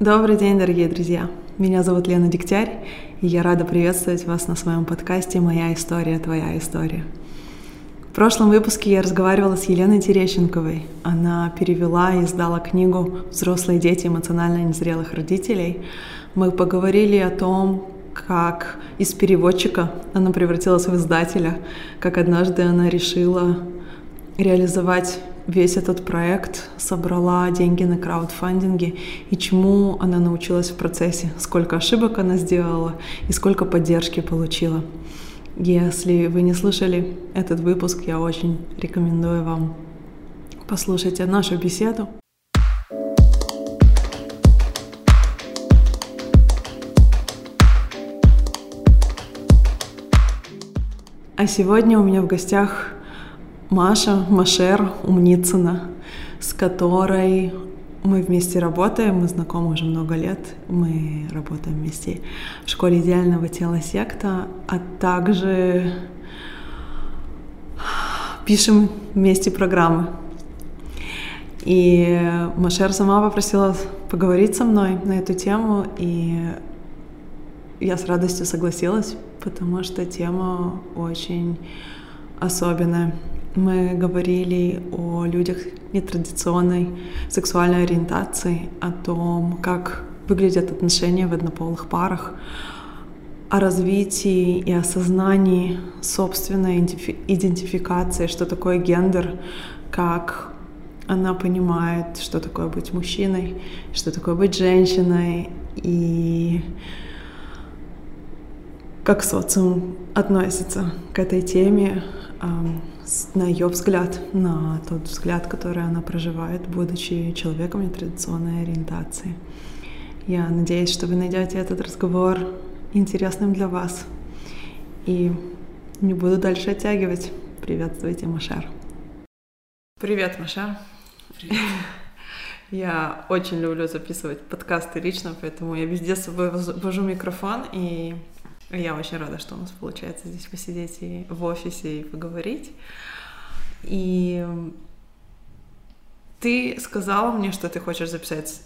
Добрый день, дорогие друзья! Меня зовут Лена Дегтярь, и я рада приветствовать вас на своем подкасте «Моя история, твоя история». В прошлом выпуске я разговаривала с Еленой Терещенковой. Она перевела и издала книгу «Взрослые дети эмоционально незрелых родителей». Мы поговорили о том, как из переводчика она превратилась в издателя, как однажды она решила реализовать весь этот проект, собрала деньги на краудфандинге и чему она научилась в процессе, сколько ошибок она сделала и сколько поддержки получила. Если вы не слышали этот выпуск, я очень рекомендую вам послушать нашу беседу. А сегодня у меня в гостях Маша Машер Умницына, с которой мы вместе работаем, мы знакомы уже много лет, мы работаем вместе в Школе Идеального Тела Секта, а также пишем вместе программы. И Машер сама попросила поговорить со мной на эту тему, и я с радостью согласилась, потому что тема очень особенная. Мы говорили о людях нетрадиционной сексуальной ориентации, о том, как выглядят отношения в однополых парах, о развитии и осознании собственной идентификации, что такое гендер, как она понимает, что такое быть мужчиной, что такое быть женщиной, и как социум относится к этой теме, на ее взгляд, на тот взгляд, который она проживает, будучи человеком нетрадиционной ориентации. Я надеюсь, что вы найдете этот разговор интересным для вас. И не буду дальше оттягивать. Приветствуйте, Машер. Привет, Маша. Привет. Я очень люблю записывать подкасты лично, поэтому я везде с собой вожу микрофон, и я очень рада, что у нас получается здесь посидеть и в офисе, и поговорить. И ты сказала мне, что ты хочешь записать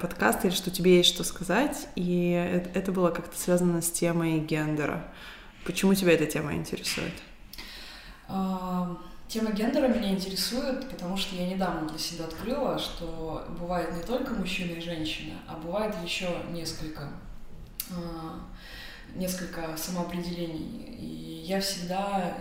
подкаст, или что тебе есть что сказать, и это было как-то связано с темой гендера. Почему тебя эта тема интересует? Тема гендера меня интересует, потому что я недавно для себя открыла, что бывает не только мужчина и женщина, а бывает еще несколько самоопределений. И я всегда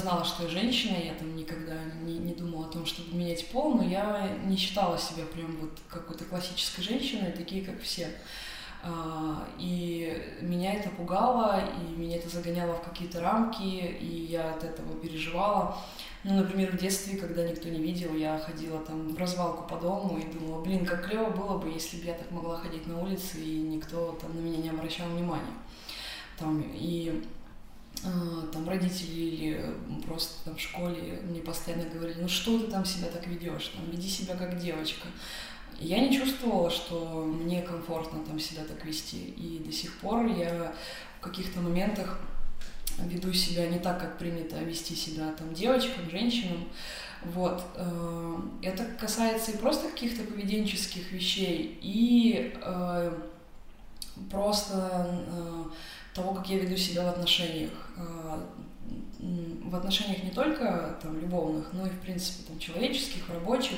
знала, что я женщина, я там никогда не думала о том, чтобы менять пол, но я не считала себя прям вот какой-то классической женщиной, такие как все. И меня это пугало, и меня это загоняло в какие-то рамки, и я от этого переживала. Ну, например, в детстве, когда никто не видел, я ходила там в развалку по дому и думала, блин, как клево было бы, если бы я так могла ходить на улице, и никто там на меня не обращал внимания. Там родители или просто там в школе мне постоянно говорили, ну что ты там себя так ведешь, там, веди себя как девочка. Я не чувствовала, что мне комфортно там себя так вести, и до сих пор я в каких-то моментах веду себя не так, как принято вести себя там девочкам, женщинам, вот. Это касается и просто каких-то поведенческих вещей, и просто того, как я веду себя в отношениях. В отношениях не только там любовных, но и в принципе там человеческих, рабочих.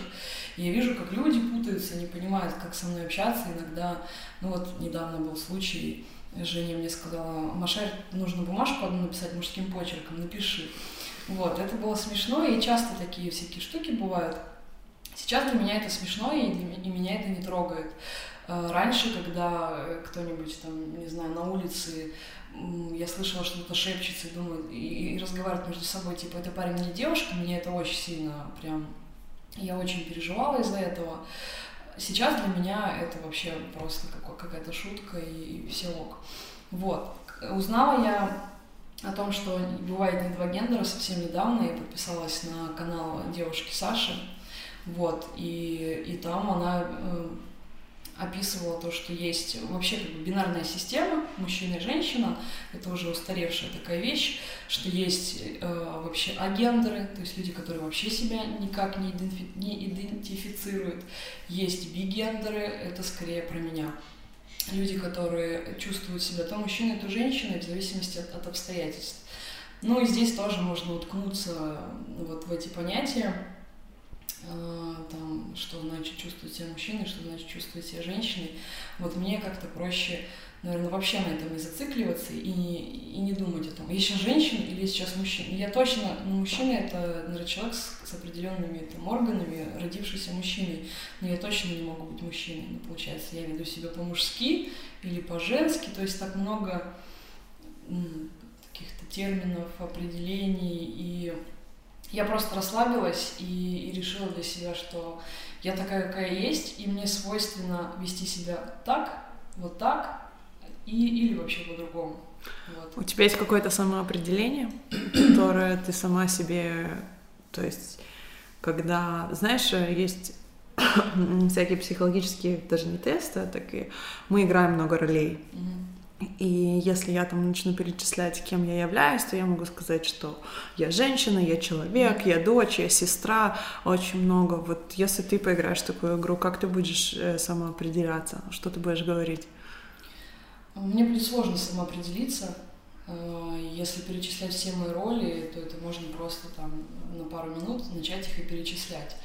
Я вижу, как люди путаются, не понимают, как со мной общаться иногда. Ну вот недавно был случай, Женя мне сказала, Машер, нужно бумажку одну написать мужским почерком, напиши. Вот, это было смешно, и часто такие всякие штуки бывают. Сейчас для меня это смешно, и меня это не трогает. Раньше, когда кто-нибудь там, не знаю, на улице, я слышала, что кто-то шепчется и думает, и разговаривает между собой, типа, это парень или девушка, меня это очень сильно прям, я очень переживала из-за этого. Сейчас для меня это вообще просто какая-то шутка и все ок. Вот. Узнала я о том, что бывает не два гендера, совсем недавно я подписалась на канал Девушки Саши, вот, и там она описывала то, что есть вообще как бы бинарная система мужчина и женщина, это уже устаревшая такая вещь, что есть вообще агендеры, то есть люди, которые вообще себя никак не идентифицируют, есть бигендеры, это скорее про меня. Люди, которые чувствуют себя то мужчиной, то женщиной, в зависимости от обстоятельств. Ну и здесь тоже можно уткнуться вот в эти понятия, там, что значит чувствовать себя мужчиной, что значит чувствовать себя женщиной. Вот мне как-то проще, наверное, вообще на этом не зацикливаться и не думать о том, я сейчас женщина или я сейчас мужчина. Я точно, ну, мужчина — это, наверное, человек с определенными там органами, родившийся мужчиной, но я точно не могу быть мужчиной. Ну, получается, я веду себя по-мужски или по-женски, то есть так много каких-то терминов, определений, и я просто расслабилась и решила для себя, что я такая, какая есть, и мне свойственно вести себя так, вот так, или вообще по-другому. Вот. У тебя есть какое-то самоопределение, которое ты сама себе... То есть, когда... Знаешь, есть всякие психологические, даже не тесты, так и мы играем много ролей. И если я там начну перечислять, кем я являюсь, то я могу сказать, что я женщина, я человек, я дочь, я сестра, очень много. Вот если ты поиграешь в такую игру, как ты будешь самоопределяться? Что ты будешь говорить? Мне будет сложно самоопределиться. Если перечислять все мои роли, то это можно просто там на пару минут начать их и перечислять.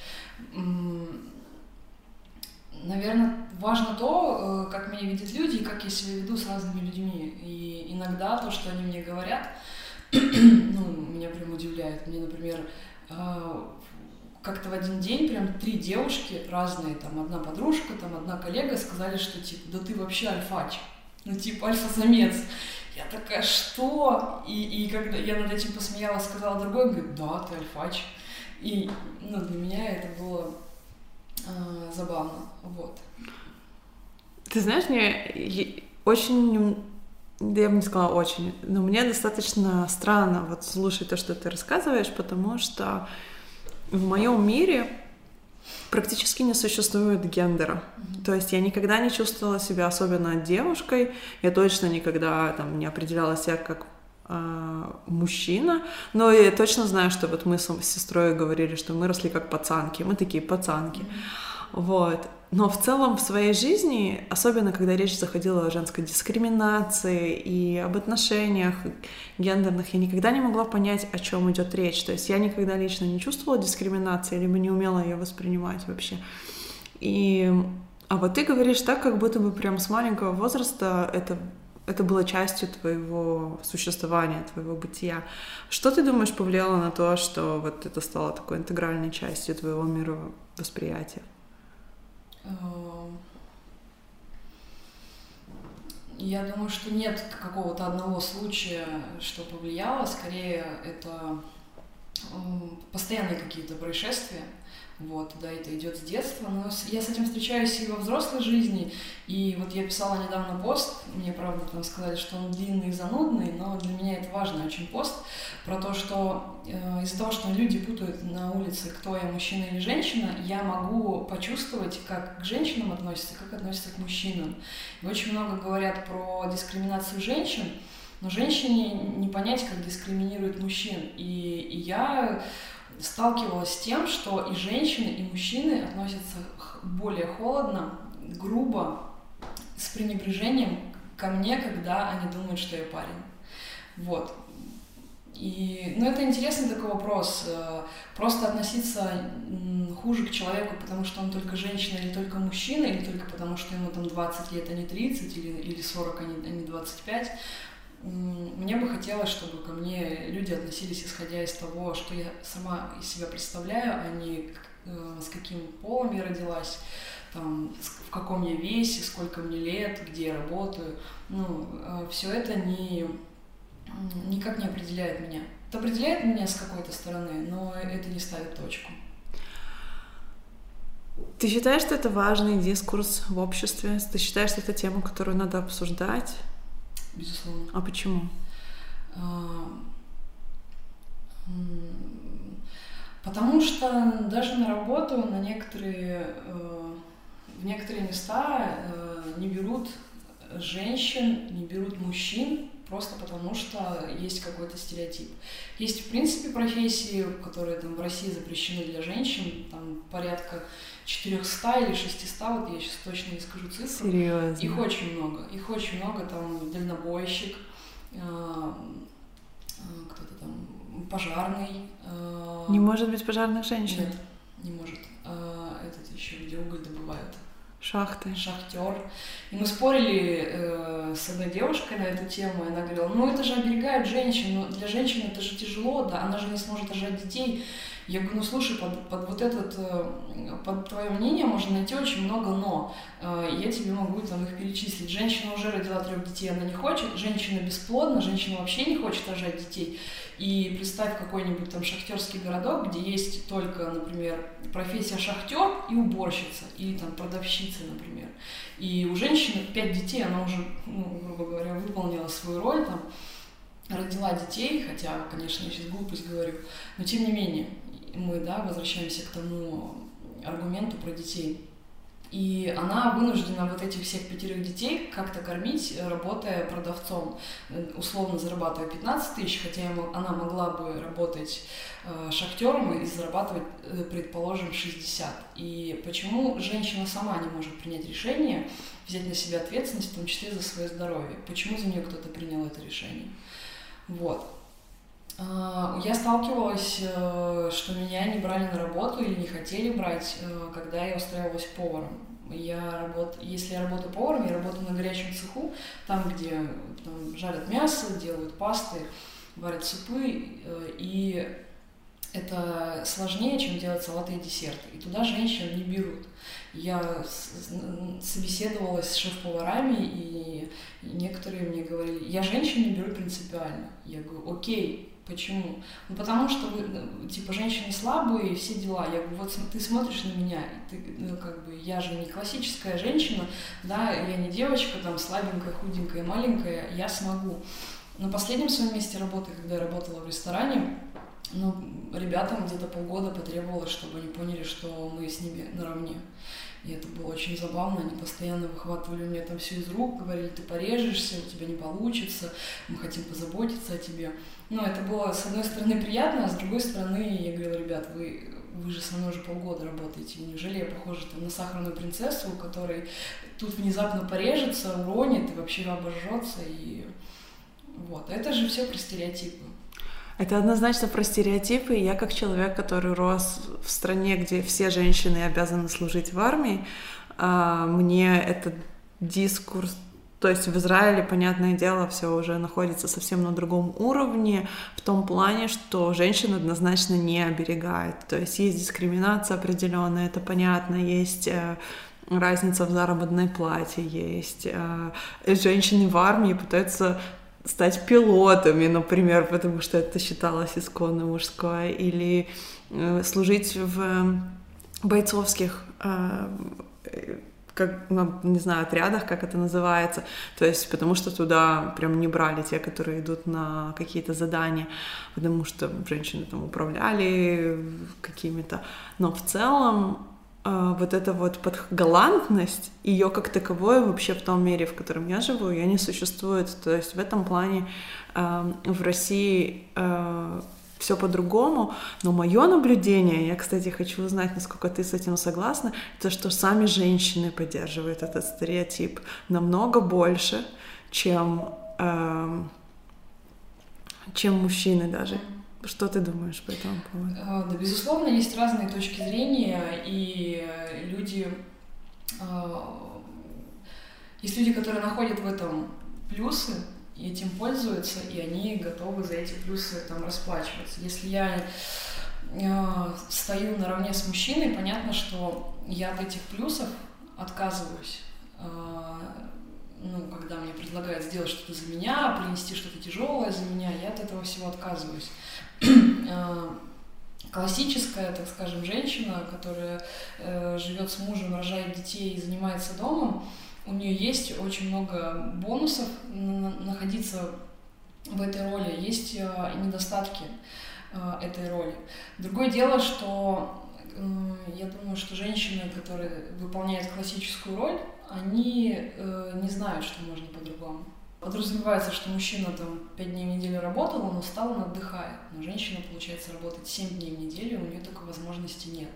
Наверное, важно то, как меня видят люди и как я себя веду с разными людьми. И иногда то, что они мне говорят, ну, меня прям удивляет. Мне, например, как-то в один день прям 3 девушки разные, там, одна подружка, там, одна коллега сказали, что, типа, да ты вообще альфач, ну, типа, альфа-самец. Я такая, что? И когда я над этим посмеялась, сказала другой, он говорит, да, ты альфач. И, ну, для меня это было... забавно, вот. Ты знаешь, мне очень, я бы не сказала очень, но мне достаточно странно вот слушать то, что ты рассказываешь, потому что в моем мире практически не существует гендера. То есть я никогда не чувствовала себя особенно девушкой, я точно никогда там не определяла себя как мужчина, но я точно знаю, что вот мы с сестрой говорили, что мы росли как пацанки, мы такие пацанки, вот. Но в целом в своей жизни, особенно когда речь заходила о женской дискриминации и об отношениях гендерных, я никогда не могла понять, о чем идет речь. То есть я никогда лично не чувствовала дискриминации, либо не умела ее воспринимать вообще. А вот ты говоришь так, как будто бы прям с маленького возраста это было частью твоего существования, твоего бытия. Что ты думаешь повлияло на то, что вот это стало такой интегральной частью твоего мировосприятия? Я думаю, что нет какого-то одного случая, что повлияло. Скорее, это постоянные какие-то происшествия. Вот, да, это идет с детства, но я с этим встречаюсь и во взрослой жизни, и вот я писала недавно пост, мне, правда, там сказали, что он длинный и занудный, но для меня это важный очень пост, про то, что из-за того, что люди путают на улице, кто я, мужчина или женщина, я могу почувствовать, как к женщинам относятся, как относятся к мужчинам. И очень много говорят про дискриминацию женщин, но женщине не понять, как дискриминируют мужчин, и я... сталкивалась с тем, что и женщины, и мужчины относятся более холодно, грубо, с пренебрежением ко мне, когда они думают, что я парень. Вот. И, ну, это интересный такой вопрос. Просто относиться хуже к человеку, потому что он только женщина или только мужчина, или только потому что ему там 20 лет, а не 30, или 40, а не 25. Мне бы хотелось, чтобы ко мне люди относились исходя из того, что я сама из себя представляю, а не с каким полом я родилась, там, в каком я весе, сколько мне лет, где я работаю. Ну, все это никак не определяет меня. Это определяет меня с какой-то стороны, но это не ставит точку. Ты считаешь, что это важный дискурс в обществе? Ты считаешь, что это тема, которую надо обсуждать? Безусловно. А почему? Потому что даже на работу, на некоторые В некоторые места не берут женщин, не берут мужчин, просто потому что есть какой-то стереотип. Есть, в принципе, профессии, которые там, в России запрещены для женщин, там порядка 400 или 600, вот я сейчас точно не скажу цифру. Серьезно? Их очень много, там дальнобойщик, кто-то там пожарный. Не может быть пожарных женщин? Нет, не может. Этот еще, где уголь добывают. Шахты. Шахтер. И мы спорили с одной девушкой на эту тему, и она говорила, это же оберегает женщин, но для женщины это же тяжело, да, она же не сможет рожать детей. Я говорю, слушай, под твое мнение можно найти очень много «но». Я тебе могу там их перечислить. Женщина уже родила 3 детей, она не хочет, женщина бесплодна, женщина вообще не хочет рожать детей. И представь какой-нибудь там шахтерский городок, где есть только, например, профессия шахтер и уборщица, или там продавщица, например. И у женщины 5 детей, она уже, грубо говоря, выполнила свою роль, там, родила детей, хотя, конечно, я сейчас глупость говорю, но тем не менее, мы, возвращаемся к тому аргументу про детей. И она вынуждена вот этих всех 5 детей как-то кормить, работая продавцом, условно зарабатывая 15 тысяч, хотя она могла бы работать шахтером и зарабатывать, предположим, 60. И почему женщина сама не может принять решение, взять на себя ответственность, в том числе за свое здоровье? Почему за нее кто-то принял это решение? Вот. Я сталкивалась, что меня не брали на работу или не хотели брать, когда я устраивалась поваром. Если я работаю поваром, я работаю на горячем цеху, там, где жарят мясо, делают пасты, варят супы, и это сложнее, чем делать салаты и десерты. И туда женщин не берут. Я собеседовалась с шеф-поварами, и некоторые мне говорили, я женщин не беру принципиально. Я говорю, окей. Почему? Потому что женщины слабые и все дела. Я говорю, ты смотришь на меня, я же не классическая женщина, я не девочка там слабенькая, худенькая, маленькая, я смогу. На последнем своем месте работы, когда я работала в ресторане, ребятам где-то полгода потребовалось, чтобы они поняли, что мы с ними наравне. И это было очень забавно, они постоянно выхватывали у меня там все из рук, говорили, ты порежешься, у тебя не получится, мы хотим позаботиться о тебе. Но это было, с одной стороны, приятно, а с другой стороны, я говорила, ребят, вы же со мной уже полгода работаете, неужели я похожа на сахарную принцессу, у которой тут внезапно порежется, уронит и вообще обожжется, и вот. Это же все про стереотипы. Это однозначно про стереотипы. Я как человек, который рос в стране, где все женщины обязаны служить в армии, мне этот дискурс, то есть в Израиле, понятное дело, все уже находится совсем на другом уровне, в том плане, что женщин однозначно не оберегает. То есть есть дискриминация определенная, это понятно, есть разница в заработной плате, есть женщины в армии пытаются стать пилотами, например, потому что это считалось исконно мужское, или служить в бойцовских, отрядах, как это называется, то есть потому что туда прям не брали те, которые идут на какие-то задания, потому что женщины там управляли какими-то, но в целом галантность, ее как таковое вообще в том мире, в котором я живу, ее не существует. То есть в этом плане в России все по-другому. Но мое наблюдение, я, кстати, хочу узнать, насколько ты с этим согласна, это что сами женщины поддерживают этот стереотип намного больше, чем мужчины даже. Что ты думаешь по этому поводу? Да, безусловно, есть разные точки зрения, и есть люди, которые находят в этом плюсы, и этим пользуются, и они готовы за эти плюсы там расплачиваться. Если я стою наравне с мужчиной, понятно, что я от этих плюсов отказываюсь. Когда мне предлагают сделать что-то за меня, принести что-то тяжелое за меня, я от этого всего отказываюсь. Классическая, так скажем, женщина, которая живет с мужем, рожает детей и занимается домом, у нее есть очень много бонусов находиться в этой роли, есть недостатки этой роли. Другое дело, что я думаю, что женщины, которые выполняют классическую роль, они не знают, что можно по-другому. Подразумевается, что мужчина там 5 дней в неделю работал, он устал, он отдыхает. Но женщина, получается, работает 7 дней в неделю, у нее такой возможности нет.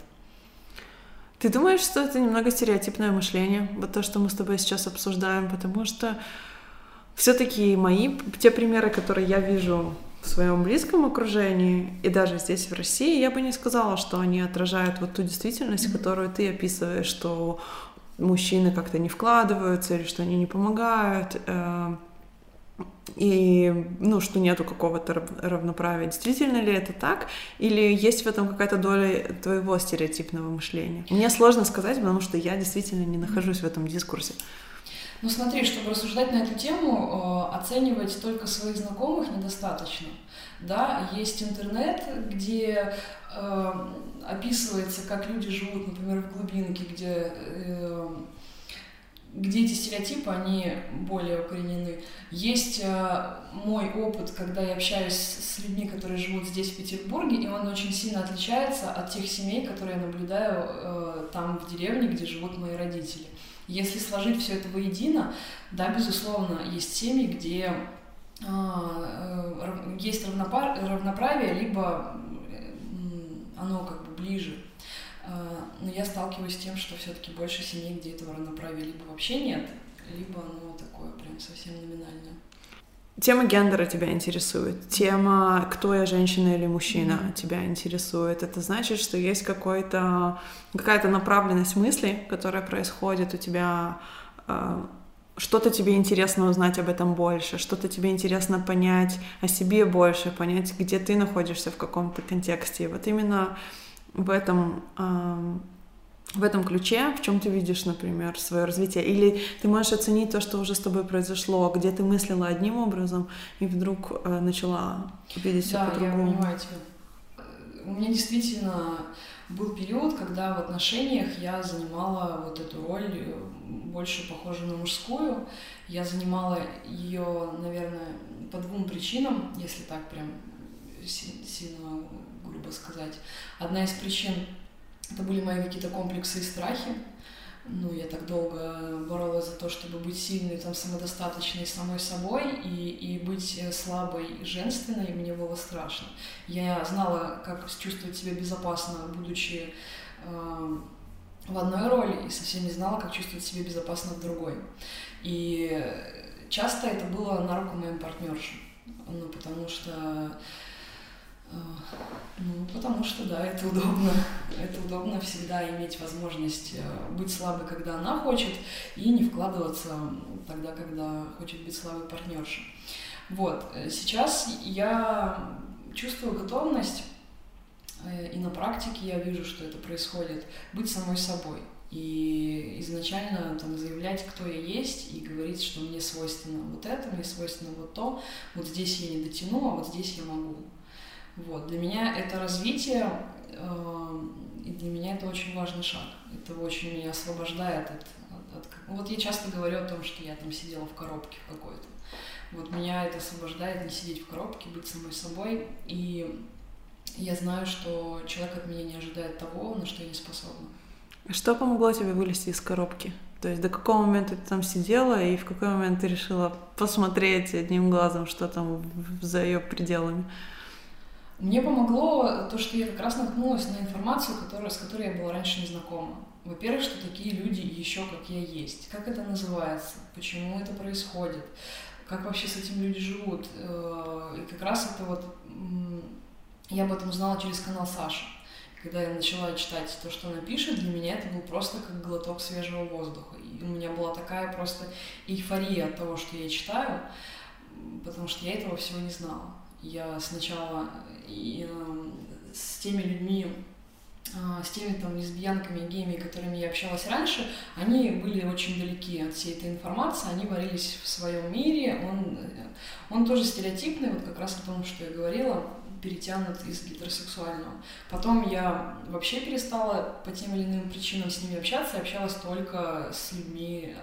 Ты думаешь, что это немного стереотипное мышление? Вот то, что мы с тобой сейчас обсуждаем, потому что все-таки те примеры, которые я вижу в своем близком окружении, и даже здесь, в России, я бы не сказала, что они отражают вот ту действительность, которую ты описываешь, что мужчины как-то не вкладываются, или что они не помогают, и, ну, что нету какого-то равноправия. Действительно ли это так? Или есть в этом какая-то доля твоего стереотипного мышления? Мне сложно сказать, потому что я действительно не нахожусь в этом дискурсе. Ну смотри, чтобы рассуждать на эту тему, оценивать только своих знакомых недостаточно. Да, есть интернет, где описывается, как люди живут, например, в глубинке, где эти стереотипы, они более укоренены. Есть мой опыт, когда я общаюсь с людьми, которые живут здесь, в Петербурге, и он очень сильно отличается от тех семей, которые я наблюдаю там, в деревне, где живут мои родители. Если сложить все это воедино, да, безусловно, есть семьи, где есть равноправие, либо оно как бы ближе. Но я сталкиваюсь с тем, что все-таки больше семей, где этого равноправия либо вообще нет, либо оно такое прям совсем номинальное. Тема гендера тебя интересует, тема «кто я, женщина или мужчина» тебя интересует. Это значит, что есть какая-то направленность мысли, которая происходит у тебя, что-то тебе интересно узнать об этом больше, что-то тебе интересно понять о себе больше, понять, где ты находишься, в каком-то контексте. И вот именно в этом ключе, в чем ты видишь, например, свое развитие, или ты можешь оценить то, что уже с тобой произошло, где ты мыслила одним образом и вдруг начала видеть всё по-другому. Да, я понимаю тебя. У меня действительно был период, когда в отношениях я занимала вот эту роль, больше похожую на мужскую. Я занимала ее, наверное, по двум причинам, если так прям сильно грубо сказать. Одна из причин это были мои какие-то комплексы и страхи. Ну, я так долго боролась за то, чтобы быть сильной, там, самодостаточной самой собой и быть слабой и женственной, и мне было страшно. Я знала, как чувствовать себя безопасно, будучи в одной роли, и совсем не знала, как чувствовать себя безопасно в другой. И часто это было на руку моим партнершам, ну, потому что, да, это удобно. Это удобно всегда иметь возможность быть слабой, когда она хочет, и не вкладываться тогда, когда хочет быть слабой партнерша. Вот. Сейчас я чувствую готовность, и на практике я вижу, что это происходит, быть самой собой. И изначально там заявлять, кто я есть, и говорить, что мне свойственно вот это, мне свойственно вот то, вот здесь я не дотяну, а вот здесь я могу. Вот. Для меня это развитие, и для меня это очень важный шаг. Это очень меня освобождает от... Вот я часто говорю о том, что я там сидела в коробке в какой-то. Вот меня это освобождает не сидеть в коробке, быть самой собой. И я знаю, что человек от меня не ожидает того, на что я не способна. Что помогло тебе вылезти из коробки? То есть до какого момента ты там сидела, и в какой момент ты решила посмотреть одним глазом, что там за ее пределами? Мне помогло то, что я как раз наткнулась на информацию, с которой я была раньше не знакома. Во-первых, что такие люди еще, как я, есть. Как это называется? Почему это происходит? Как вообще с этим люди живут? И как раз это вот... Я об этом узнала через канал Саши. Когда я начала читать то, что она пишет, для меня это был просто как глоток свежего воздуха. И у меня была такая просто эйфория от того, что я читаю, потому что я этого всего не знала. Я сначала с теми людьми, с теми там лесбиянками, геями, которыми я общалась раньше, они были очень далеки от всей этой информации, они варились в своем мире, он тоже стереотипный, вот как раз о том, что я говорила, перетянут из гетеросексуального. Потом я вообще перестала по тем или иным причинам с ними общаться, общалась только с людьми,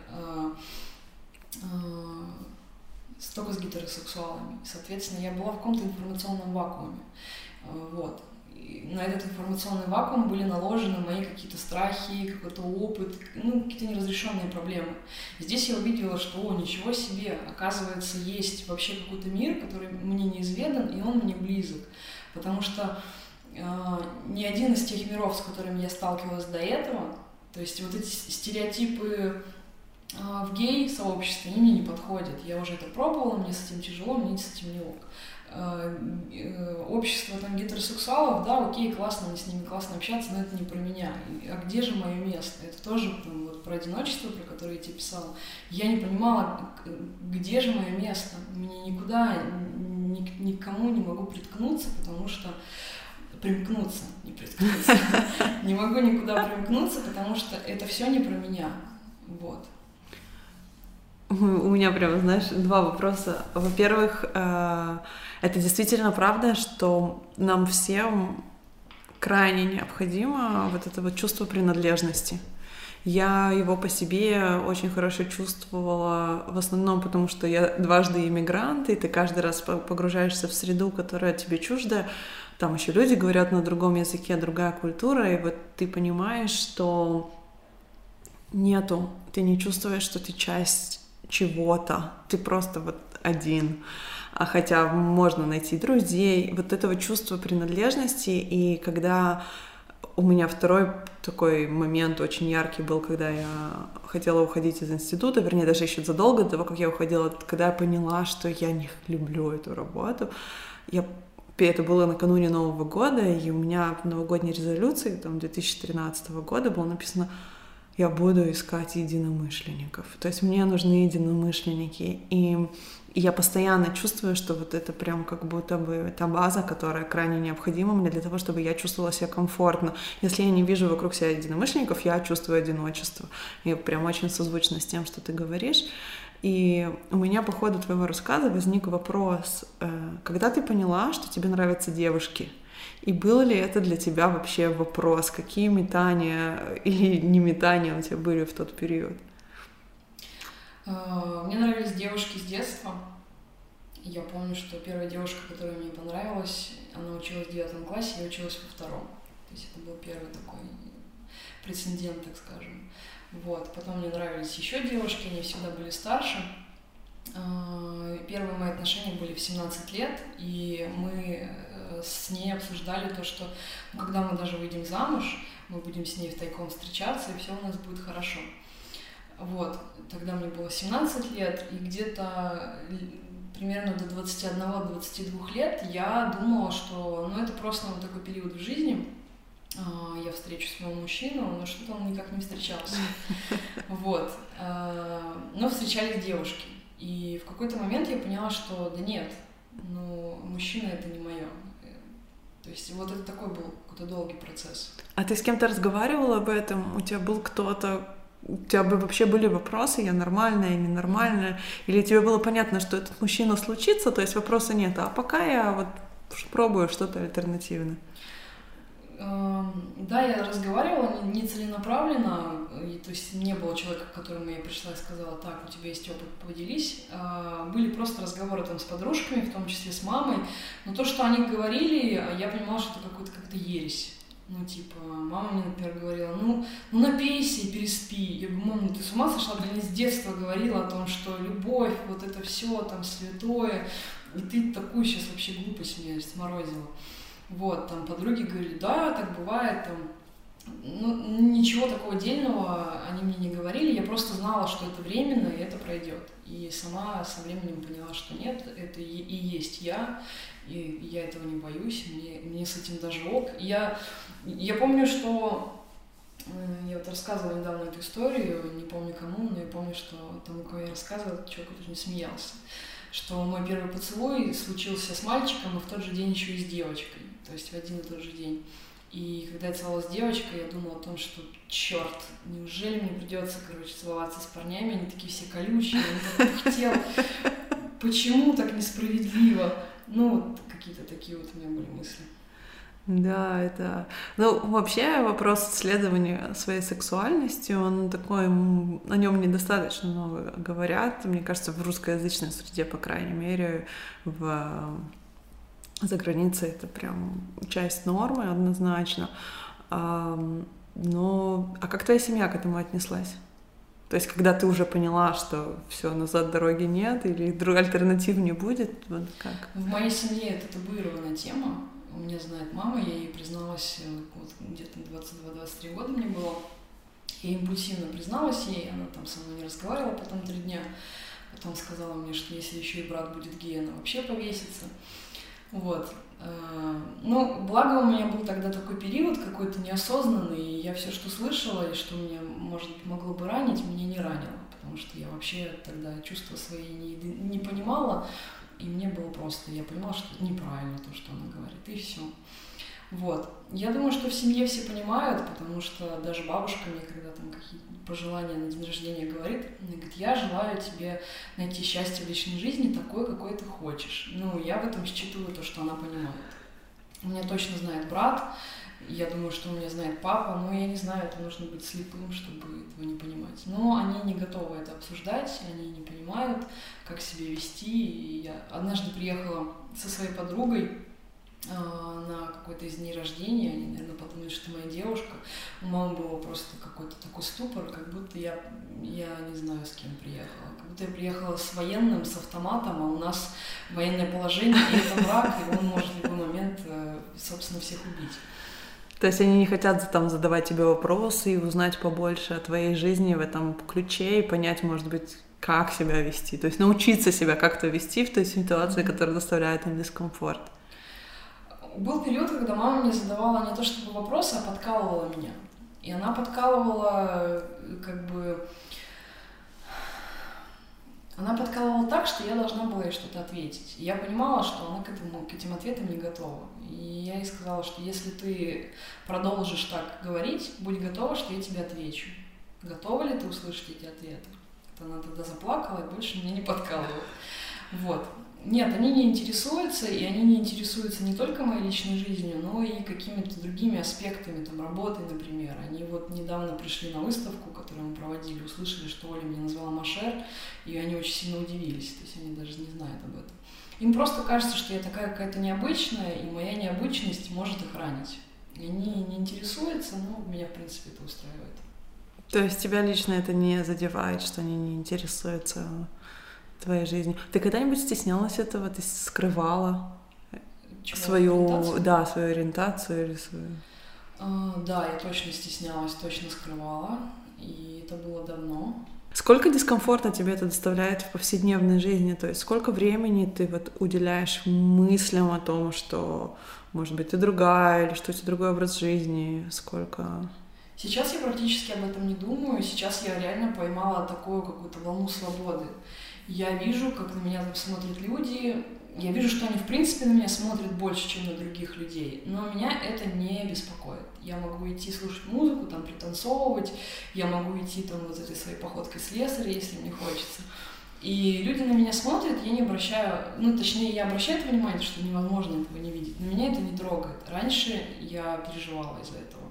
только с гетеросексуалами. Соответственно, я была в каком-то информационном вакууме. Вот. на этот информационный вакуум были наложены мои какие-то страхи, какой-то опыт, ну, какие-то неразрешенные проблемы. Здесь я увидела, что, о, ничего себе, оказывается, есть вообще какой-то мир, который мне неизведан, и он мне близок. Потому что ни один из тех миров, с которыми я сталкивалась до этого, то есть вот эти стереотипы в гей-сообществе, они мне не подходят. Я уже это пробовала, мне с этим тяжело, мне с этим неловко. Общество там гетеросексуалов, да, окей, классно, мне с ними классно общаться, но это не про меня. А где же мое место? Это тоже там, вот, про одиночество, про которое я тебе писала. Я не понимала, где же мое место. Мне никуда, никому не могу приткнуться, потому что... Примкнуться, не приткнуться. Не могу никуда примкнуться, потому что это все не про меня. Вот. У меня прямо, знаешь, два вопроса. Во-первых, это действительно правда, что нам всем крайне необходимо вот это вот чувство принадлежности. Я его по себе очень хорошо чувствовала, в основном потому, что я дважды иммигрант, и ты каждый раз погружаешься в среду, которая тебе чужда. Там еще люди говорят на другом языке, другая культура, и вот ты понимаешь, что нету, ты не чувствуешь, что ты часть чего-то, ты просто вот один, а хотя можно найти друзей, вот этого чувства принадлежности. И когда у меня второй такой момент очень яркий был, когда я хотела уходить из института, вернее, даже еще задолго до того, как я уходила, когда я поняла, что я не люблю эту работу, это было накануне Нового года, и у меня в новогодней резолюции там 2013 года было написано: я буду искать единомышленников. То есть мне нужны единомышленники. И я постоянно чувствую, что вот это прям как будто бы та база, которая крайне необходима мне для того, чтобы я чувствовала себя комфортно. Если я не вижу вокруг себя единомышленников, я чувствую одиночество. И прям очень созвучно с тем, что ты говоришь. И у меня по ходу твоего рассказа возник вопрос: когда ты поняла, что тебе нравятся девушки? И был ли это для тебя вообще вопрос? Какие метания или не метания у тебя были в тот период? Мне нравились девушки с детства. Я помню, что первая девушка, которая мне понравилась, она училась в 9 классе, я училась во 2. То есть это был первый такой прецедент, так скажем. Вот. Потом мне нравились еще девушки, они всегда были старше. Первые мои отношения были в 17 лет, и мы с ней обсуждали то, что когда мы даже выйдем замуж, мы будем с ней втайком встречаться, и все у нас будет хорошо. Вот. Тогда мне было 17 лет, и где-то примерно до 21-22 лет я думала, что ну, это просто вот такой период в жизни, я встречу своего мужчину, но что-то он никак не встречался. Вот. Но встречались девушки. И в какой-то момент я поняла, что да нет, ну, мужчина — это не мое. То есть вот это такой был какой-то долгий процесс. А ты с кем-то разговаривала об этом? У тебя был кто-то... У тебя вообще были вопросы: я нормальная, ненормальная? Или тебе было понятно, что этот мужчина случится, то есть вопроса нет, а пока я вот пробую что-то альтернативное? Да, я разговаривала нецеленаправленно, то есть не было человека, к которому я пришла и сказала: так, у тебя есть опыт, поделись. Были просто разговоры там с подружками, в том числе с мамой, но то, что они говорили, я понимала, что это как-то ересь. Ну, типа, мама мне, например, говорила: ну напейся и переспи. Я говорю: мам, ну ты с ума сошла? Ты мне с детства говорила о том, что любовь, вот это все там святое, и ты такую сейчас вообще глупость меня сморозила. Вот, там подруги говорили: да, так бывает, там, ну, ничего такого дельного они мне не говорили, я просто знала, что это временно и это пройдет. И сама со временем поняла, что нет, это и есть я, и я этого не боюсь, мне с этим даже ок. Я помню, что... Я вот рассказывала недавно эту историю, не помню кому, но я помню, что тому, кому я рассказывала, человек уже не смеялся, что мой первый поцелуй случился с мальчиком, и в тот же день еще и с девочкой, то есть в один и тот же день. И когда я целовалась с девочкой, я думала о том, что черт, неужели мне придется, короче, целоваться с парнями, они такие все колючие, он так пыхтел, почему так несправедливо? Ну, вот какие-то такие вот у меня были мысли. Да, это... Ну, вообще вопрос исследования своей сексуальности, он такой... О нем недостаточно много говорят, мне кажется, в русскоязычной среде, по крайней мере, в За границей это прям часть нормы однозначно. Но... А как твоя семья к этому отнеслась? То есть, когда ты уже поняла, что все, назад дороги нет, или альтернатив не будет, вот как? В моей семье это табуированная тема. У меня знает мама, я ей призналась, вот, где-то 22-23 года мне было. Я импульсивно призналась ей, она там со мной не разговаривала потом 3 дня. Потом сказала мне, что если еще и брат будет гей, она вообще повесится. Вот. Ну, благо у меня был тогда такой период какой-то неосознанный, и я все, что слышала, и что меня, может быть, могло бы ранить, меня не ранило, потому что я вообще тогда чувства свои не понимала, и мне было просто, я понимала, что это неправильно то, что она говорит, и все. Вот. Я думаю, что в семье все понимают, потому что даже бабушка мне, когда там какие-то пожелания на день рождения говорит, она говорит, я желаю тебе найти счастье в личной жизни такое, какое ты хочешь. Ну, я в этом считываю то, что она понимает. Меня точно знает брат, я думаю, что у меня знает папа, но я не знаю, это нужно быть слепым, чтобы этого не понимать. Но они не готовы это обсуждать, они не понимают, как себя вести. И я однажды приехала со своей подругой на какой-то из дней рождения, они, наверное, подумали, что моя девушка. У мамы было просто какой-то такой ступор, как будто я не знаю, с кем приехала. Как будто я приехала с военным, с автоматом, а у нас военное положение, и это враг, и он может в любой момент, собственно, всех убить. То есть они не хотят там задавать тебе вопросы и узнать побольше о твоей жизни в этом ключе и понять, может быть, как себя вести. То есть научиться себя как-то вести в той ситуации, которая доставляет им дискомфорт. Был период, когда мама мне задавала не то чтобы вопросы, а подкалывала меня. И она подкалывала, как бы... Она подкалывала так, что я должна была ей что-то ответить. И я понимала, что она к этим ответам не готова. И я ей сказала, что если ты продолжишь так говорить, будь готова, что я тебе отвечу. Готова ли ты услышать эти ответы? Она тогда заплакала и больше меня не подкалывала. Вот. Нет, они не интересуются, и они не интересуются не только моей личной жизнью, но и какими-то другими аспектами, там, работы, например. Они вот недавно пришли на выставку, которую мы проводили, услышали, что Оля меня назвала Машер, и они очень сильно удивились, то есть они даже не знают об этом. Им просто кажется, что я такая какая-то необычная, и моя необычность может их ранить. Они не интересуются, но меня, в принципе, это устраивает. То есть тебя лично это не задевает, что они не интересуются твоей жизни? Ты когда-нибудь стеснялась этого? Ты скрывала свою ориентацию или свою? Да, я точно стеснялась, точно скрывала, и это было давно. Сколько дискомфорта тебе это доставляет в повседневной жизни? То есть сколько времени ты вот уделяешь мыслям о том, что, может быть, ты другая или что у тебя другой образ жизни? Сколько? Сейчас я практически об этом не думаю. Сейчас я реально поймала такую какую-то волну свободы. Я вижу, как на меня там смотрят люди, я вижу, что они, в принципе, на меня смотрят больше, чем на других людей, но меня это не беспокоит. Я могу идти слушать музыку, там, пританцовывать, я могу идти там вот этой своей походкой слесаря, если мне хочется. И люди на меня смотрят, я не обращаю, ну, точнее, я обращаю это внимание, что невозможно этого не видеть, но меня это не трогает. Раньше я переживала из-за этого.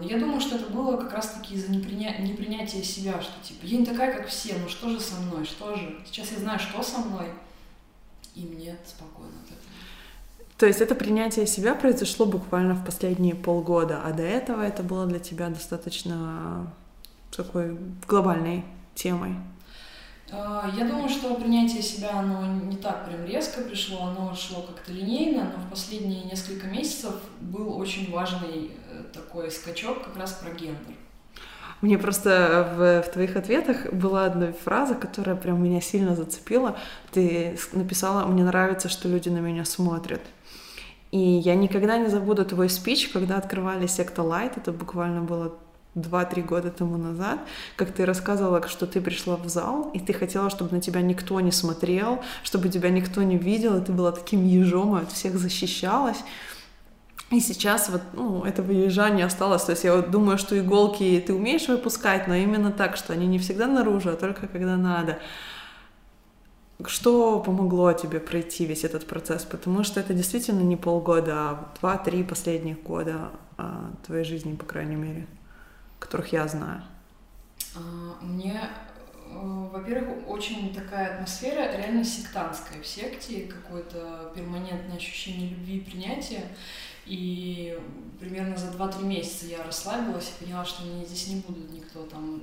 Но я думаю, что это было как раз-таки из-за непринятия себя, что типа я не такая, как все, ну что же со мной, что же? Сейчас я знаю, что со мной, и мне спокойно от этого. То есть это принятие себя произошло буквально в последние полгода, а до этого это было для тебя достаточно такой глобальной темой? Я думаю, что принятие себя, оно не так прям резко пришло, оно шло как-то линейно, но в последние несколько месяцев был очень важный такой скачок как раз про гендер. Мне просто в твоих ответах была одна фраза, которая прям меня сильно зацепила. Ты написала: «Мне нравится, что люди на меня смотрят». И я никогда не забуду твой спич, когда открывали sektalite, это буквально было 2-3 года тому назад, как ты рассказывала, что ты пришла в зал, и ты хотела, чтобы на тебя никто не смотрел, чтобы тебя никто не видел, и ты была таким ежом, и от всех защищалась. И сейчас вот, ну, этого ежа не осталось. То есть я вот думаю, что иголки ты умеешь выпускать, но именно так, что они не всегда наружу, а только когда надо. Что помогло тебе пройти весь этот процесс? Потому что это действительно не полгода, а 2-3 последних года твоей жизни, по крайней мере, которых я знаю. Мне, во Во-первых, очень такая атмосфера реально сектантская в секте, какое-то перманентное ощущение любви и принятия. И примерно за 2-3 месяца я расслабилась и поняла, что мне здесь не будут никто там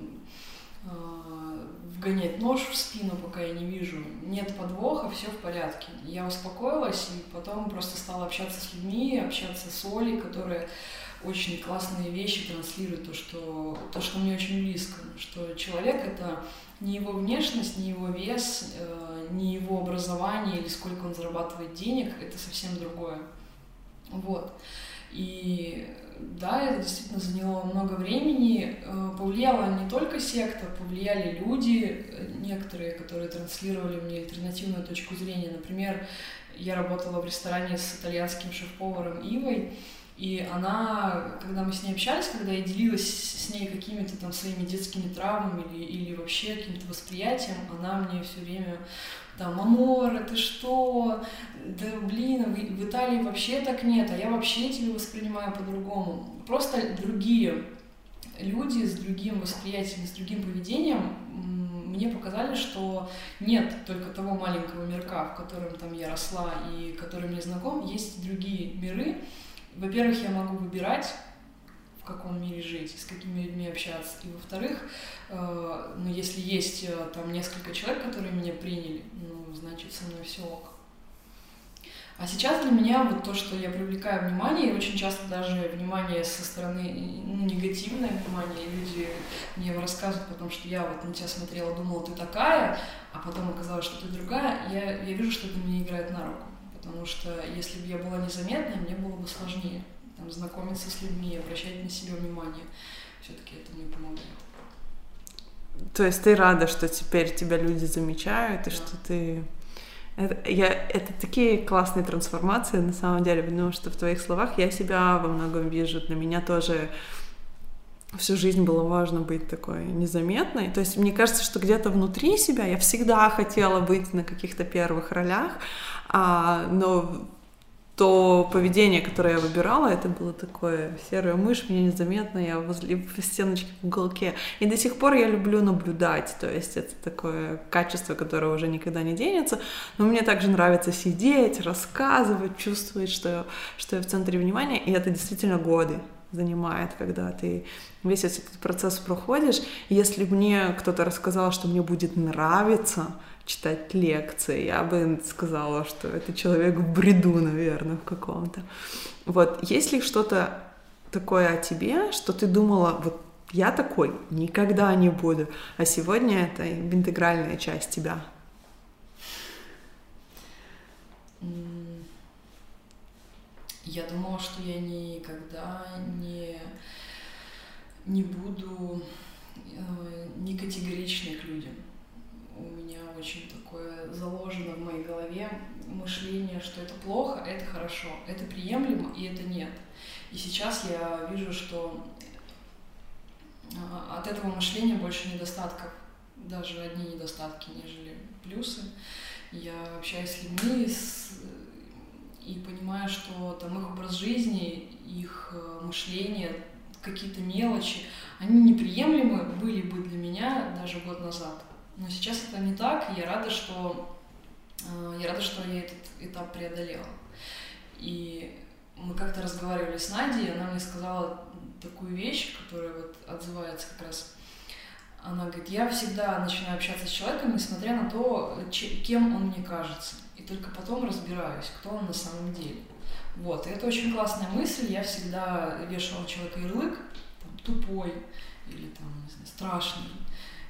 вгонять нож в спину, пока я не вижу. Нет подвоха, все в порядке. Я успокоилась и потом просто стала общаться с людьми, общаться с Олей, которая очень классные вещи транслирует, то, что мне очень близко, что человек — это не его внешность, не его вес, не его образование или сколько он зарабатывает денег, это совсем другое. Вот. И да, это действительно заняло много времени. Повлияла не только секта, повлияли люди, некоторые, которые транслировали мне альтернативную точку зрения. Например, я работала в ресторане с итальянским шеф-поваром Ивой, и она, когда мы с ней общались, когда я делилась с ней какими-то там своими детскими травмами или вообще каким-то восприятием, она мне все время там: «Амор, это что? Да блин, в Италии вообще так нет, а я вообще тебя воспринимаю по-другому». Просто другие люди с другим восприятием, с другим поведением мне показали, что нет только того маленького мирка, в котором там я росла и который мне знаком, есть другие миры. Во-первых, я могу выбирать, в каком мире жить, с какими людьми общаться. И во-вторых, ну, если есть там несколько человек, которые меня приняли, ну, значит, со мной все ок. А сейчас для меня вот то, что я привлекаю внимание, и очень часто даже внимание со стороны, ну, негативное внимание, люди мне рассказывают потом, что я вот на тебя смотрела, думала, ты такая, а потом оказалось, что ты другая, я вижу, что это мне играет на руку. Потому что если бы я была незаметной, мне было бы сложнее там знакомиться с людьми, обращать на себя внимание. Все-таки это мне помогает. То есть ты рада, что теперь тебя люди замечают, да. И что ты... Это такие классные трансформации, на самом деле, потому что в твоих словах я себя во многом вижу. Для меня тоже всю жизнь было важно быть такой незаметной. То есть мне кажется, что где-то внутри себя я всегда хотела быть на каких-то первых ролях, но то поведение, которое я выбирала, это было такое: серая мышь, мне незаметно, я возле стеночки в уголке. И до сих пор я люблю наблюдать, то есть это такое качество, которое уже никогда не денется. Но мне также нравится сидеть, рассказывать, чувствовать, что я в центре внимания, и это действительно годы занимает, когда ты весь этот процесс проходишь. Если мне кто-то рассказал, что мне будет нравиться читать лекции, я бы сказала, что это человек в бреду, наверное, в каком-то. Вот, есть ли что-то такое о тебе, что ты думала, вот я такой никогда не буду, а сегодня это интегральная часть тебя? Я думала, что я никогда не буду не категоричной к людям. У меня очень такое заложено в моей голове мышление, что это плохо, это хорошо, это приемлемо и это нет. И сейчас я вижу, что от этого мышления больше недостатков, даже одни недостатки, нежели плюсы. Я общаюсь с людьми, и понимаю, что там их образ жизни, их мышление, какие-то мелочи, они неприемлемы были бы для меня даже год назад. Но сейчас это не так, и я рада, что я этот этап преодолела. И мы как-то разговаривали с Надей, и она мне сказала такую вещь, которая вот отзывается как раз. Она говорит: я всегда начинаю общаться с человеком, несмотря на то, кем он мне кажется. И только потом разбираюсь, кто он на самом деле. Вот, и это очень классная мысль. Я всегда вешала на человека ярлык, там, тупой, или там, не знаю, страшный,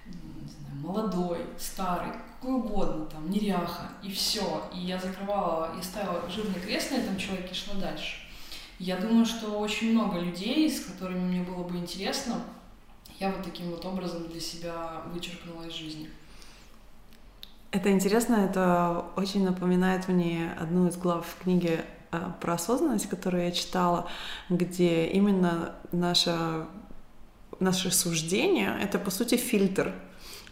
не знаю, молодой, старый, какой угодно, там, неряха, и все. И я закрывала, я ставила жирный крест на этом человеке и шла дальше. Я думаю, что очень много людей, с которыми мне было бы интересно, я вот таким вот образом для себя вычеркнула из жизни. Это интересно, это очень напоминает мне одну из глав в книге про осознанность, которую я читала, где именно наше суждение — это, по сути, фильтр,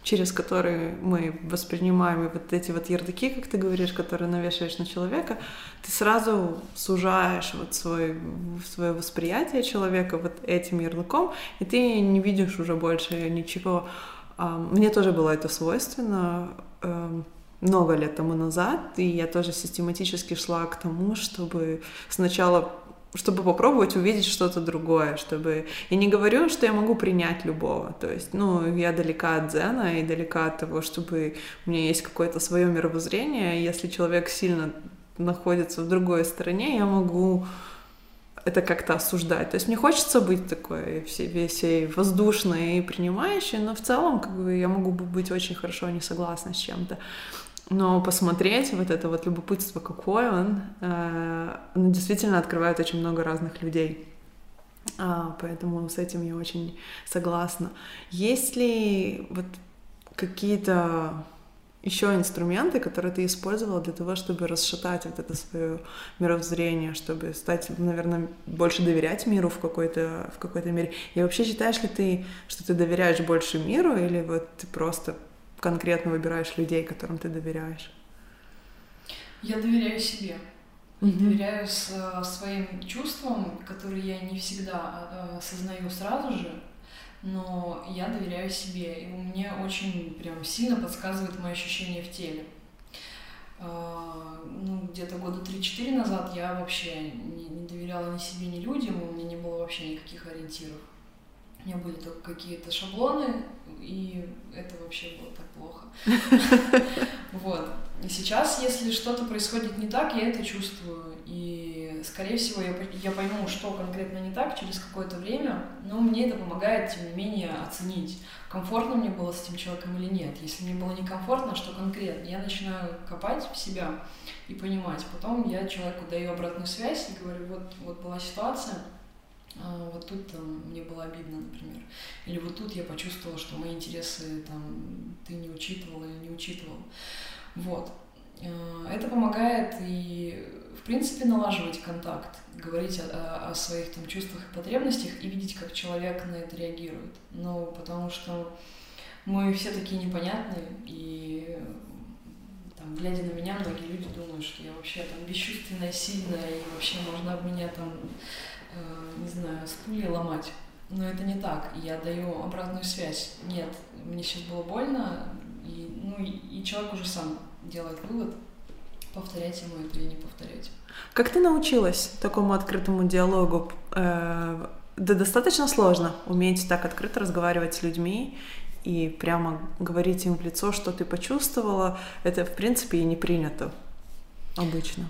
через который мы воспринимаем, и вот эти вот ярлыки, как ты говоришь, которые навешиваешь на человека, ты сразу сужаешь вот свое восприятие человека вот этим ярлыком, и ты не видишь уже больше ничего Мне тоже было это свойственно много лет тому назад, и я тоже систематически шла к тому, чтобы сначала, чтобы попробовать увидеть что-то другое, чтобы... Я не говорю, что я могу принять любого, то есть, я далека от дзена и далека от того, чтобы у меня есть какое-то свое мировоззрение, если человек сильно находится в другой стороне, я могу это как-то осуждать. То есть мне хочется быть такой всей воздушной и принимающей, но в целом я могу быть очень хорошо не согласна с чем-то. Но посмотреть это любопытство, какой он, действительно открывает очень много разных людей. Поэтому с этим я очень согласна. Есть ли какие-то еще инструменты, которые ты использовала для того, чтобы расшатать это свое мировоззрение, чтобы стать, наверное, больше доверять миру в какой-то мере? И вообще считаешь ли ты, что ты доверяешь больше миру, или ты просто конкретно выбираешь людей, которым ты доверяешь? Я доверяю себе. Mm-hmm. Доверяю своим чувствам, которые я не всегда осознаю сразу же, но я доверяю себе, и мне очень прям сильно подсказывает мои ощущения в теле. Где-то года 3-4 назад я вообще не доверяла ни себе, ни людям, у меня не было вообще никаких ориентиров. У меня были только какие-то шаблоны, и это вообще было так плохо. И сейчас, если что-то происходит не так, я это чувствую. И, скорее всего, я пойму, что конкретно не так через какое-то время, но мне это помогает, тем не менее, оценить, комфортно мне было с этим человеком или нет. Если мне было некомфортно, что конкретно? Я начинаю копать в себя и понимать. Потом я человеку даю обратную связь и говорю, вот была ситуация, вот тут мне было обидно, например. Или вот тут я почувствовала, что мои интересы ты не учитывала или не учитывала. Это помогает и, в принципе, налаживать контакт, говорить о своих чувствах и потребностях и видеть, как человек на это реагирует. Потому что мы все такие непонятные, и глядя на меня, многие люди думают, что я вообще бесчувственная, сильная, и вообще можно об меня не знаю, с пули ломать. Но это не так. Я даю обратную связь. Нет, мне сейчас было больно, и человек уже сам делает вывод, повторять ему это или не повторять. Как ты научилась такому открытому диалогу? Да, достаточно сложно уметь так открыто разговаривать с людьми и прямо говорить им в лицо, что ты почувствовала. Это, в принципе, и не принято обычно.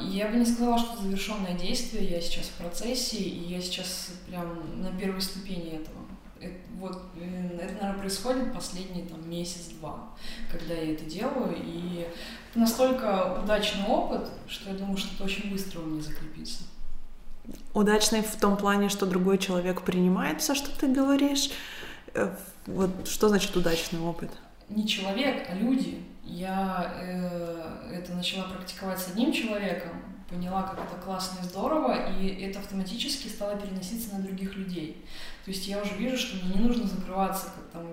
Я бы не сказала, что завершенное действие. Я сейчас в процессе, и я сейчас прям на первой ступени этого. Это, наверное, происходит последний месяц-два, когда я это делаю, и это настолько удачный опыт, что я думаю, что это очень быстро у меня закрепится. Удачный в том плане, что другой человек принимает все, что ты говоришь? Что значит удачный опыт? Не человек, а люди. Я это начала практиковать с одним человеком, поняла, как это классно и здорово, и это автоматически стало переноситься на других людей. То есть я уже вижу, что мне не нужно закрываться,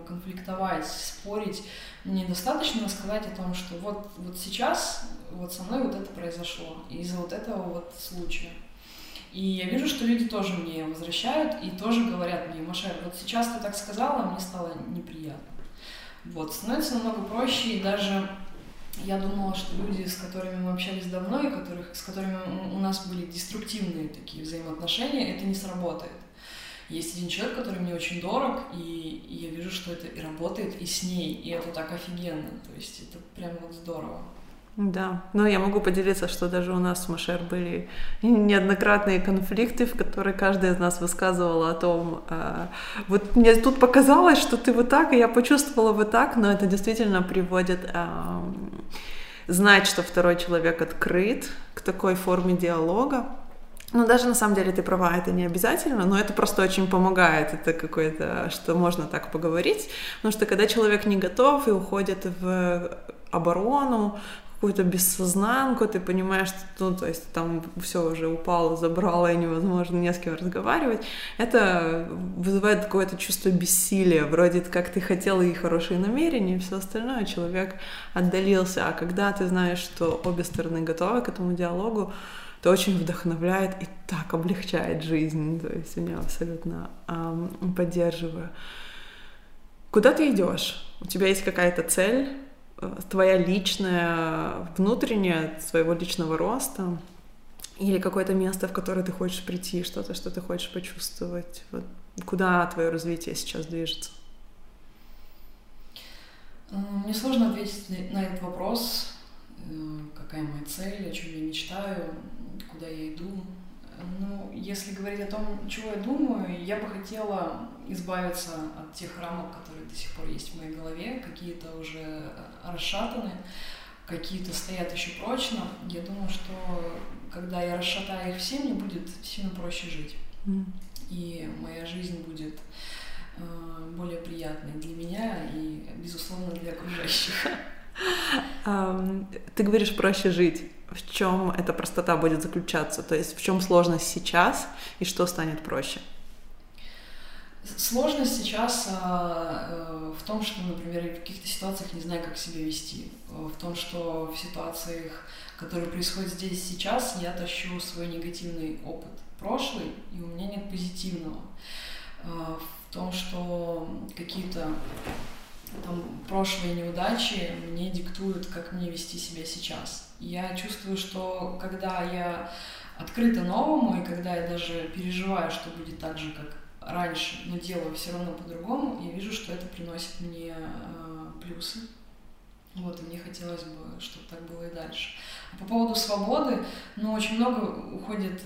конфликтовать, спорить. Мне достаточно рассказать о том, что вот сейчас со мной это произошло из-за этого случая. И я вижу, что люди тоже мне возвращают и тоже говорят мне: Маша, сейчас ты так сказала, мне стало неприятно. Становится намного проще, и даже я думала, что люди, с которыми мы общались давно, и с которыми у нас были деструктивные такие взаимоотношения, это не сработает. Есть один человек, который мне очень дорог, и я вижу, что это и работает, и с ней, и это так офигенно, то есть это прям здорово. Да, я могу поделиться, что даже у нас с Машер были неоднократные конфликты, в которые каждая из нас высказывала о том, мне тут показалось, что ты так, и я почувствовала так, но это действительно приводит знать, что второй человек открыт к такой форме диалога. Даже на самом деле ты права, это не обязательно, но это просто очень помогает, это какое-то, что можно так поговорить, потому что когда человек не готов и уходит в оборону, какую-то бессознанку, ты понимаешь, что все уже упало, забрало, и невозможно не с кем разговаривать, это вызывает какое-то чувство бессилия, вроде как ты хотела и хорошие намерения, и все остальное, человек отдалился, а когда ты знаешь, что обе стороны готовы к этому диалогу, то очень вдохновляет и так облегчает жизнь, то есть я абсолютно поддерживаю. Куда ты идешь? У тебя есть какая-то цель, твоя личная, внутренняя, своего личного роста, или какое-то место, в которое ты хочешь прийти, что-то, что ты хочешь почувствовать. Вот куда твое развитие сейчас движется? Мне сложно ответить на этот вопрос. Какая моя цель, о чем я мечтаю, куда я иду. Ну, если говорить о том, чего я думаю, я бы хотела избавиться от тех рамок, которые до сих пор есть в моей голове, какие-то уже расшатаны, какие-то стоят еще прочно. Я думаю, что когда я расшатаю их все, мне будет сильно проще жить. И моя жизнь будет более приятной для меня и, безусловно, для окружающих. Ты говоришь проще жить. В чем эта простота будет заключаться? То есть в чем сложность сейчас и что станет проще? Сложность сейчас в том, что, например, я в каких-то ситуациях не знаю, как себя вести. В том, что в ситуациях, которые происходят здесь сейчас, я тащу свой негативный опыт прошлый, и у меня нет позитивного. В том, что какие-то там прошлые неудачи мне диктуют, как мне вести себя сейчас. Я чувствую, что когда я открыта новому, и когда я даже переживаю, что будет так же, как раньше, но делаю все равно по-другому, я вижу, что это приносит мне плюсы. Вот, и мне хотелось бы, чтобы так было и дальше. А по поводу свободы, ну, очень много уходит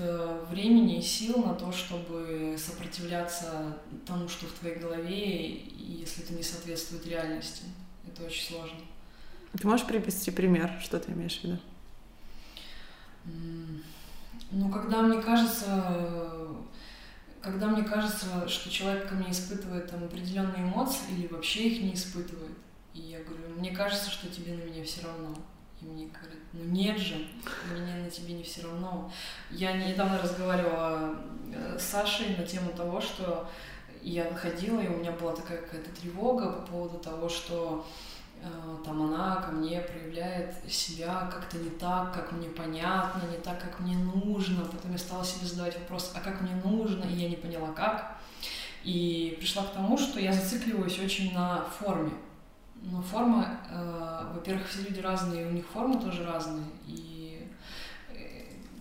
времени и сил на то, чтобы сопротивляться тому, что в твоей голове, и если это не соответствует реальности. Это очень сложно. Ты можешь привести пример, что ты имеешь в виду? Ну, когда мне кажется, что человек ко мне испытывает там определенные эмоции или вообще их не испытывает, и я говорю, мне кажется, что тебе на меня все равно. И мне говорят, ну нет же, мне на тебе не все равно. Я недавно разговаривала с Сашей на тему того, что я выходила, и у меня была такая какая-то тревога по поводу того, что там она ко мне проявляет себя как-то не так, как мне понятно, не так, как мне нужно. Потом я стала себе задавать вопрос, а как мне нужно, и я не поняла как. И пришла к тому, что я зацикливаюсь очень на форме. Но форма, во-первых, все люди разные, у них формы тоже разные, и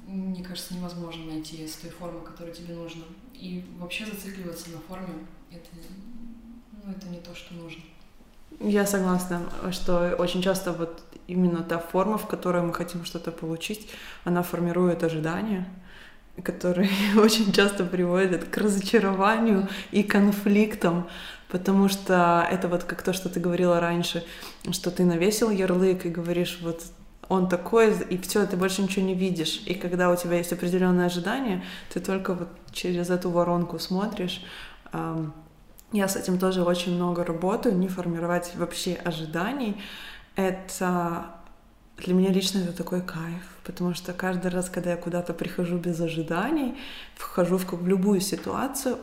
мне кажется, невозможно найти с той формы, которая тебе нужна. И вообще зацикливаться на форме – это, ну, это не то, что нужно. Я согласна, что очень часто вот именно та форма, в которой мы хотим что-то получить, она формирует ожидания, которые очень часто приводят к разочарованию и конфликтам. Потому что это вот как то, что ты говорила раньше, что ты навесил ярлык и говоришь, вот он такой, и все, ты больше ничего не видишь. И когда у тебя есть определенные ожидания, ты только вот через эту воронку смотришь. Я с этим тоже очень много работаю, не формировать вообще ожиданий. Это для меня лично это такой кайф, потому что каждый раз, когда я куда-то прихожу без ожиданий, вхожу в любую ситуацию,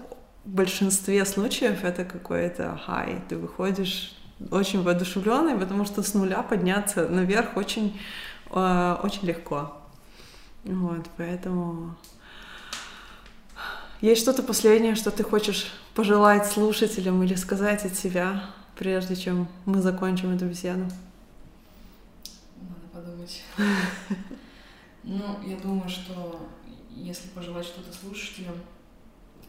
в большинстве случаев это какой-то хай. Ты выходишь очень воодушевленный, потому что с нуля подняться наверх очень, очень легко. Вот, поэтому есть что-то последнее, что ты хочешь пожелать слушателям или сказать от себя, прежде чем мы закончим эту беседу? Надо подумать. Ну, я думаю, что если пожелать что-то слушателям,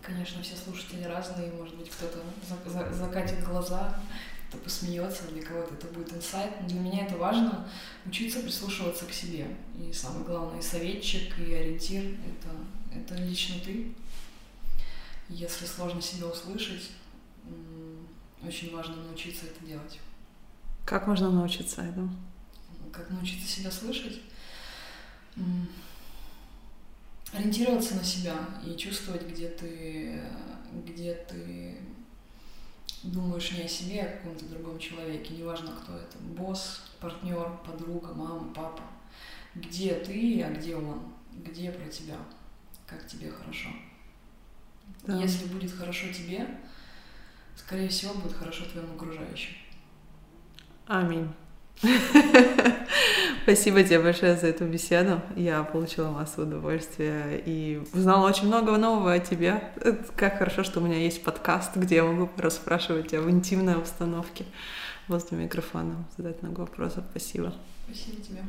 конечно, все слушатели разные, может быть, кто-то закатит глаза, кто-то посмеется, для кого-то это будет инсайт. Но для меня это важно — учиться прислушиваться к себе. И самое главное, и советчик, и ориентир — это лично ты. Если сложно себя услышать, очень важно научиться это делать. Как можно научиться этому? Как научиться себя слышать? Ориентироваться на себя и чувствовать, где ты думаешь не о себе, а о каком-то другом человеке. Неважно, кто это. Босс, партнер, подруга, мама, папа. Где ты, а где он? Где про тебя? Как тебе хорошо? Да. Если будет хорошо тебе, скорее всего, будет хорошо твоим окружающим. Аминь. Спасибо тебе большое за эту беседу. Я получила массу удовольствия и узнала очень много нового о тебе. Как хорошо, что у меня есть подкаст, где я могу расспрашивать тебя в интимной обстановке возле микрофона, задать много вопросов. Спасибо. Спасибо тебе.